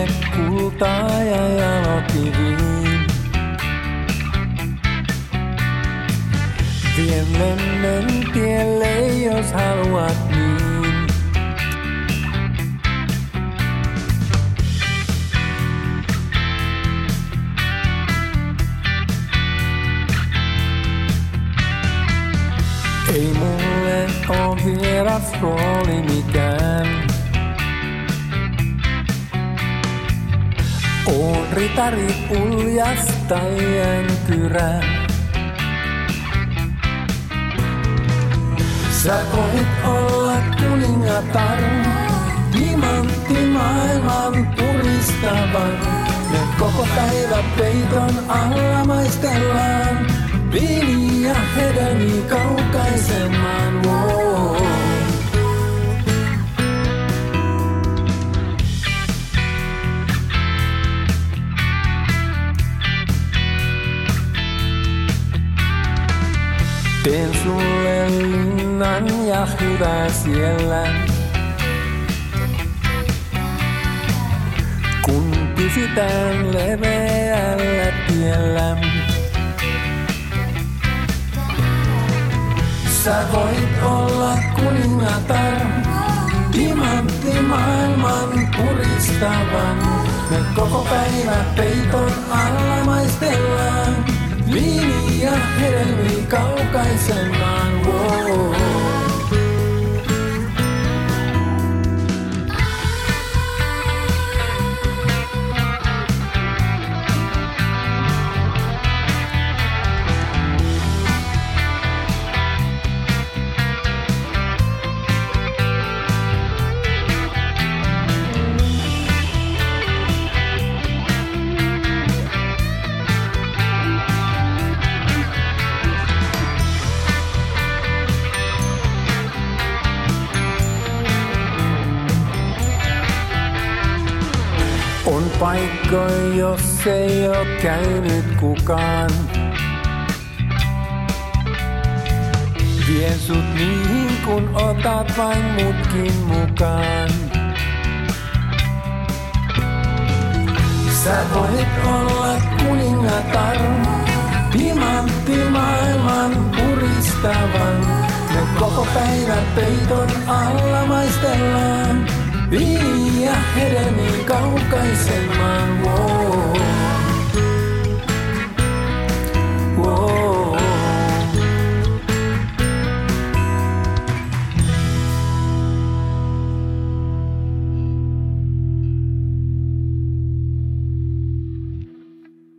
sinne kultaa ja jalokiviin. Vie lönnön tielle, jos haluat niin. Ei mulle oo vieras rooli mikään. Oon ritari puljas tai änkyrä. Sä voit olla kuningatar, timantti maailman puristavan. Me koko päivä peiton alla maistellaan, viini ja hedeni kaukaisemman luo. Teen sulle linnan ja hyvä siellä, kun pysytään leveällä tiellä. Sä voit olla kuningatar, timantti maailman puristavan. Me koko päivä peiton alla maistellaan. Viini ja helmi kaukaisemman luo. Paikkoja, jos ei oo käynyt kukaan. Vien sut niihin, kun otat vain mutkin mukaan. Sä voit olla kuningatar, timantti maailman puristavan. Me koko päivän peiton alla maistellaan. Viini ja hedelmiin kaukaisemman luo.